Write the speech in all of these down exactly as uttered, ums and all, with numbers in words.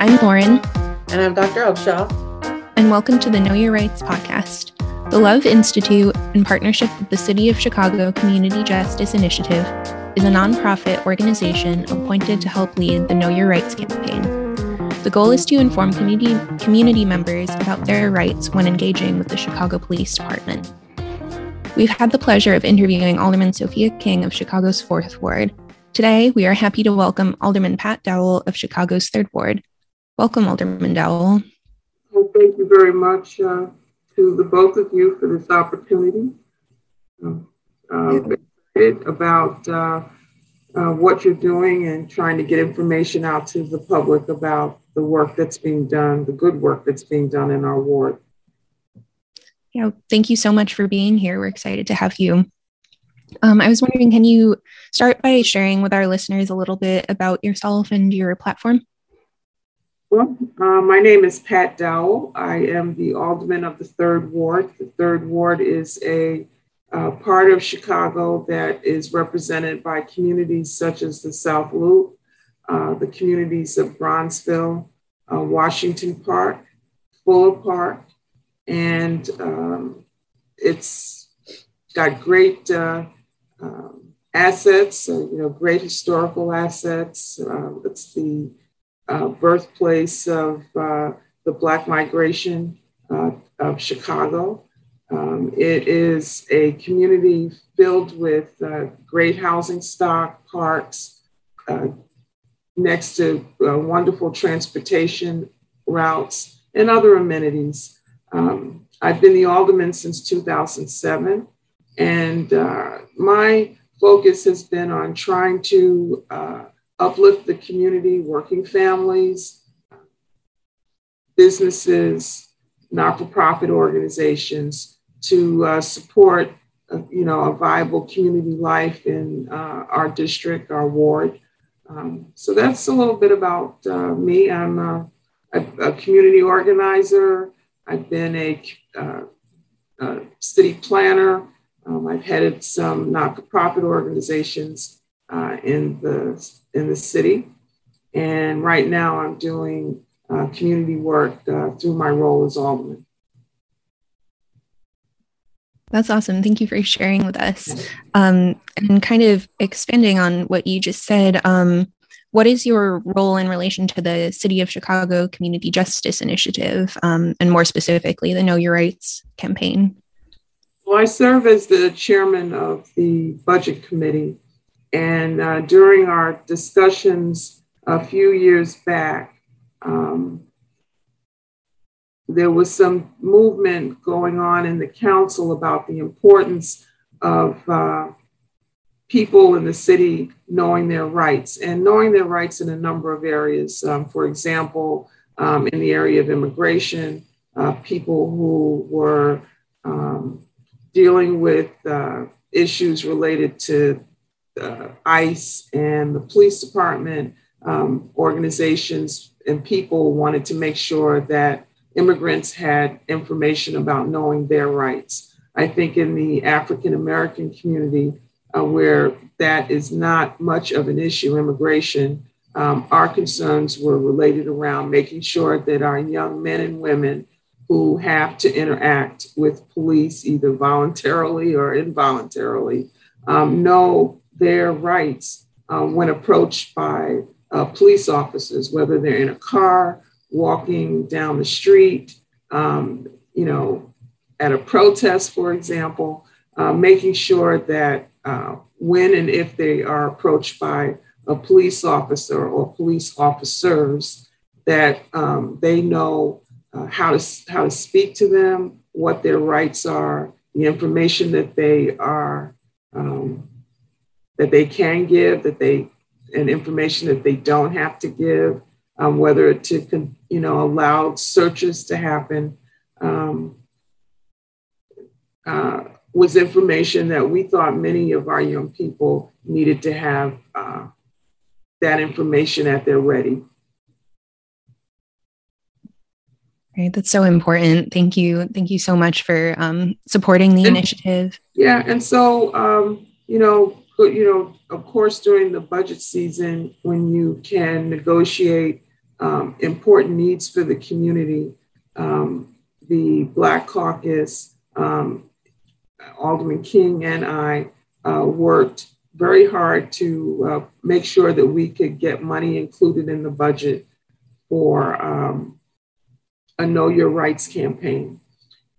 I'm Lauren. And I'm Doctor Elkshaw. And welcome to the Know Your Rights podcast. The Love Institute, in partnership with the City of Chicago Community Justice Initiative, is a nonprofit organization appointed to help lead the Know Your Rights campaign. The goal is to inform community, community members about their rights when engaging with the Chicago Police Department. We've had the pleasure of interviewing Alderman Sophia King of Chicago's fourth Ward. Today, we are happy to welcome Alderman Pat Dowell of Chicago's third Ward. Welcome, Alderman Dowell. Well, thank you very much uh, to the both of you for this opportunity. Um, um, yeah. It about uh, uh, what you're doing and trying to get information out to the public about the work that's being done, the good work that's being done in our ward. Yeah, thank you so much for being here. We're excited to have you. Um, I was wondering, can you start by sharing with our listeners a little bit about yourself and your platform? Well, uh, my name is Pat Dowell. I am the Alderman of the third Ward. The third Ward is a Uh, part of Chicago that is represented by communities such as the South Loop, uh, the communities of Bronzeville, uh, Washington Park, Fuller Park, and um, it's got great uh, um, assets, uh, you know, great historical assets. Uh, it's the uh, birthplace of uh, the Black migration uh, of Chicago. Um, it is a community filled with uh, great housing stock, parks, uh, next to uh, wonderful transportation routes and other amenities. Um, I've been the alderman since two thousand seven, and uh, my focus has been on trying to uh, uplift the community, working families, businesses, not-for-profit organizations, to uh, support, uh, you know, a viable community life in uh, our district, our ward. Um, so that's a little bit about uh, me. I'm a, a, a community organizer. I've been a, uh, a city planner. Um, I've headed some not-for-profit organizations uh, in the in the city. And right now I'm doing uh, community work uh, through my role as alderman. That's awesome. Thank you for sharing with us. Um, and kind of expanding on what you just said, um, what is your role in relation to the City of Chicago Community Justice Initiative, um, and more specifically, the Know Your Rights campaign? Well, I serve as the chairman of the Budget Committee. And uh, during our discussions a few years back, um, there was some movement going on in the council about the importance of uh, people in the city knowing their rights and knowing their rights in a number of areas. Um, for example, um, in the area of immigration, uh, people who were um, dealing with uh, issues related to uh, ICE and the police department, um, organizations and people wanted to make sure that immigrants had information about knowing their rights. I think in the African-American community, uh, where that is not much of an issue, immigration, um, our concerns were related around making sure that our young men and women who have to interact with police, either voluntarily or involuntarily, um, know their rights uh, when approached by uh, police officers, whether they're in a car, walking down the street, um, you know, at a protest, for example, uh, making sure that uh, when and if they are approached by a police officer or police officers, that um, they know uh, how to how to speak to them, what their rights are, the information that they are um, that they can give, that they and information that they don't have to give. Um, whether to, you know, allow searches to happen, um, uh, was information that we thought many of our young people needed to have uh, that information at their ready. Right, that's so important. Thank you. Thank you so much for um, supporting the and, initiative. Yeah, and so, um, you know, you know, of course, during the budget season, when you can negotiate um, important needs for the community. Um, the Black Caucus, um, Alderman King and I uh, worked very hard to uh, make sure that we could get money included in the budget for um, a Know Your Rights campaign.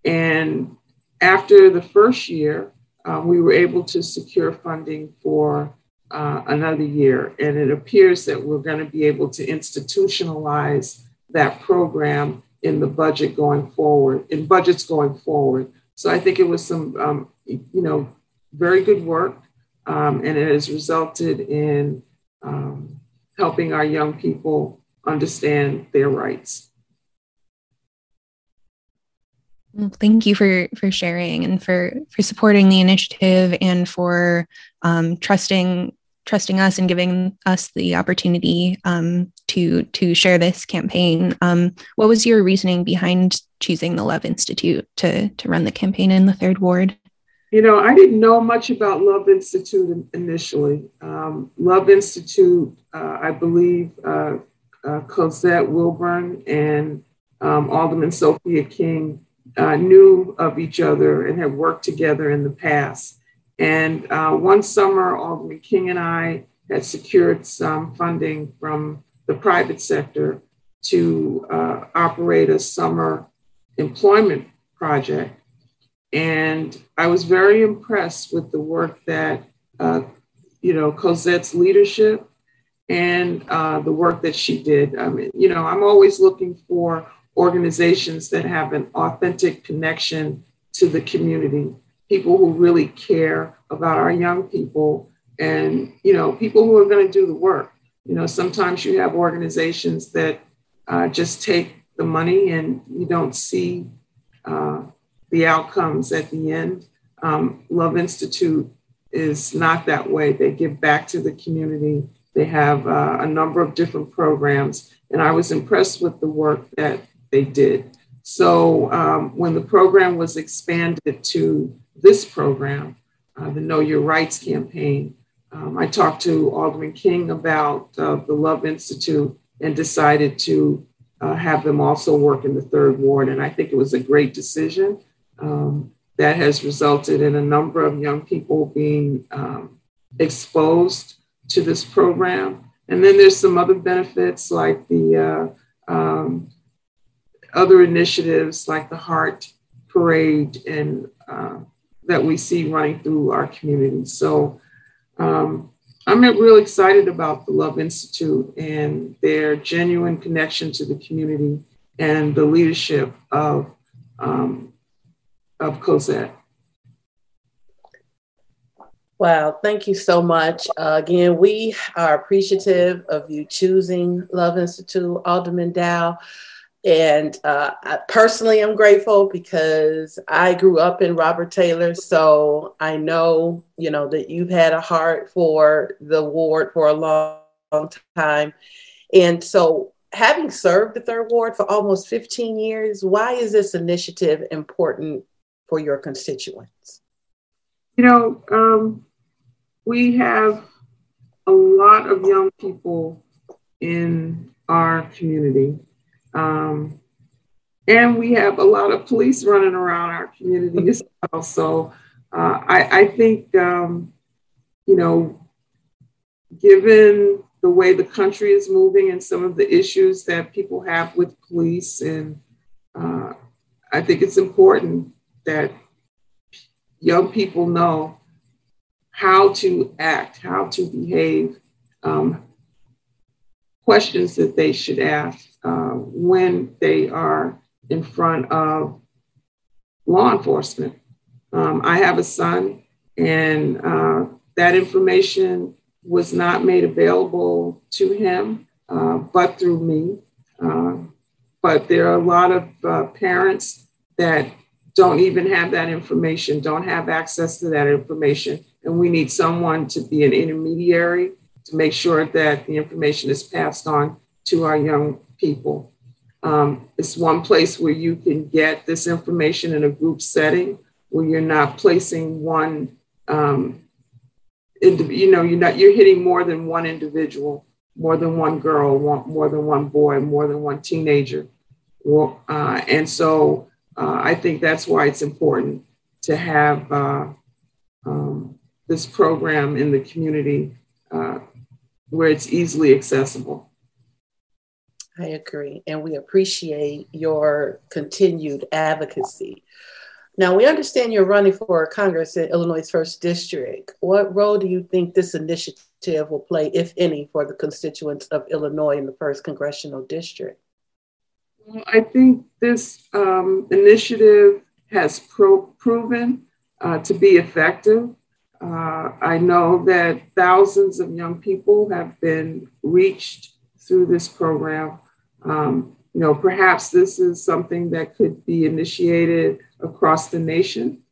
And after the first year, uh, we were able to secure funding for uh, another year. And it appears that we're going to be able to institutionalize that program in the budget going forward, in budgets going forward. So I think it was some, um, you know, very good work. Um, and it has resulted in um, helping our young people understand their rights. Well, thank you for, for sharing and for, for supporting the initiative and for um, trusting trusting us and giving us the opportunity um, to to share this campaign. Um, what was your reasoning behind choosing the Love Institute to to run the campaign in the third ward? You know, I didn't know much about Love Institute initially. Um, Love Institute, uh, I believe, uh, uh, Cosette Wilburn and um, Alderman Sophia King uh, knew of each other and had worked together in the past. And uh, one summer, Alderman King and I had secured some funding from the private sector to uh, operate a summer employment project. And I was very impressed with the work that, uh, you know, Cosette's leadership and uh, the work that she did. I mean, you know, I'm always looking for organizations that have an authentic connection to the community, people who really care about our young people and, you know, people who are going to do the work. You know, sometimes you have organizations that uh, just take the money and you don't see uh the outcomes at the end. Um, Love Institute is not that way. They give back to the community. They have uh, a number of different programs, and I was impressed with the work that they did. So um, when the program was expanded to this program, uh, the Know Your Rights campaign, um, I talked to Alderman King about uh, the Love Institute and decided to uh, have them also work in the third ward. And I think it was a great decision. Um, that has resulted in a number of young people being um, exposed to this program. And then there's some other benefits like the uh, um, other initiatives like the Heart Parade and uh, that we see running through our community. So um, I'm really excited about the Love Institute and their genuine connection to the community and the leadership of um, of Cosette. Wow, thank you so much. Uh, again, we are appreciative of you choosing Love Institute, Alderman Dow. And uh, I personally am grateful because I grew up in Robert Taylor. So I know, you know, that you've had a heart for the ward for a long, long time. And so having served the third ward for almost fifteen years, why is this initiative important for your constituents? You know, um, we have a lot of young people in our community. Um, and we have a lot of police running around our community as well. So uh, I, I think, um, you know, given the way the country is moving and some of the issues that people have with police, and uh, I think it's important that young people know how to act, how to behave, um, questions that they should ask uh, when they are in front of law enforcement. Um, I have a son, and uh, that information was not made available to him, uh, but through me. Uh, but there are a lot of uh, parents that don't even have that information, don't have access to that information. And we need someone to be an intermediary to make sure that the information is passed on to our young people. Um, it's one place where you can get this information in a group setting where you're not placing one, um, indiv- you know, you're not, you're hitting more than one individual. more than one girl, more than one boy, more than one teenager. Well, uh, and so uh, I think that's why it's important to have uh, um, this program in the community uh, where it's easily accessible. I agree. And we appreciate your continued advocacy. Now, we understand you're running for Congress in Illinois' first district. What role do you think this initiative will play, if any, for the constituents of Illinois in the first congressional district? Well, I think this um, initiative has pro proven uh, to be effective. Uh, I know that thousands of young people have been reached through this program. Um, you know, perhaps this is something that could be initiated across the nation.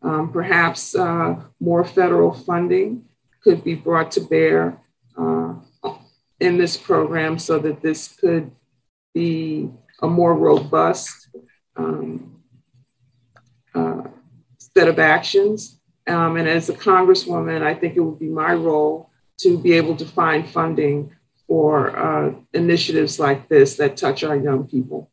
Um, perhaps uh, more federal funding could be brought to bear uh, in this program so that this could be a more robust um, uh, set of actions. Um, and as a Congresswoman, I think it would be my role to be able to find funding for uh, initiatives like this that touch our young people.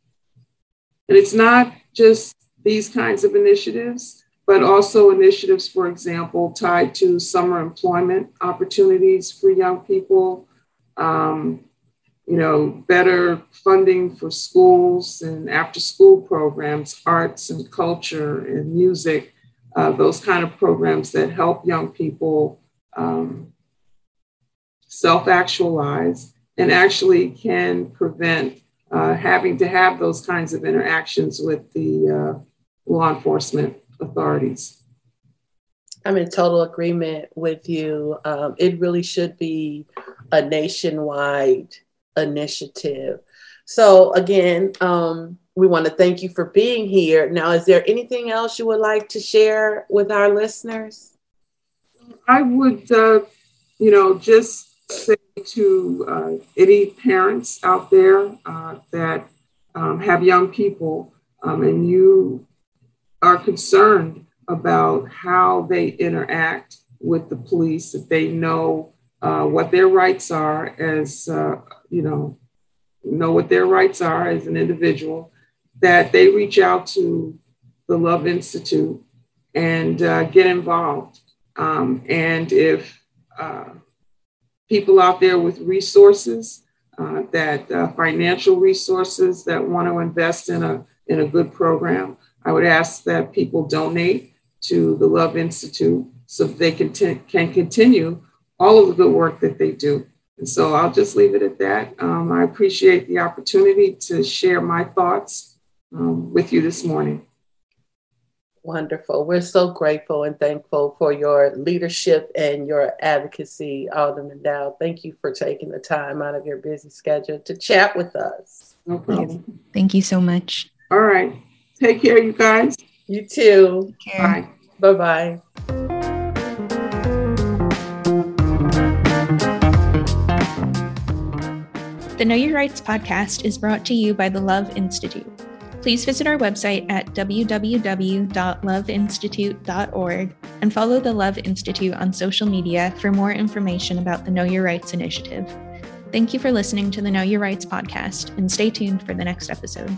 And it's not just these kinds of initiatives, but also initiatives, for example, tied to summer employment opportunities for young people, um, you know, better funding for schools and after-school programs, arts and culture and music, uh, those kind of programs that help young people um, self-actualize and actually can prevent uh, having to have those kinds of interactions with the uh, law enforcement authorities. I'm in total agreement with you. Um, it really should be a nationwide initiative. So again, um, we want to thank you for being here. Now, is there anything else you would like to share with our listeners? I would, uh, you know, just say to uh, any parents out there uh, that um, have young people um, and you are concerned about how they interact with the police, if they know uh, what their rights are as, uh, you know, know what their rights are as an individual, that they reach out to the Love Institute and uh, get involved. Um, and if uh, people out there with resources, uh, that uh, financial resources that want to invest in a, in a good program, I would ask that people donate to the Love Institute so that they can, can continue all of the good work that they do. And so I'll just leave it at that. Um, I appreciate the opportunity to share my thoughts um, with you this morning. Wonderful. We're so grateful and thankful for your leadership and your advocacy, Alderman Dowell. Thank you for taking the time out of your busy schedule to chat with us. No problem. Thank you so much. All right. Take care, you guys. You too. Bye. Bye-bye. The Know Your Rights podcast is brought to you by the Love Institute. Please visit our website at w w w dot love institute dot org and follow the Love Institute on social media for more information about the Know Your Rights initiative. Thank you for listening to the Know Your Rights podcast, and stay tuned for the next episode.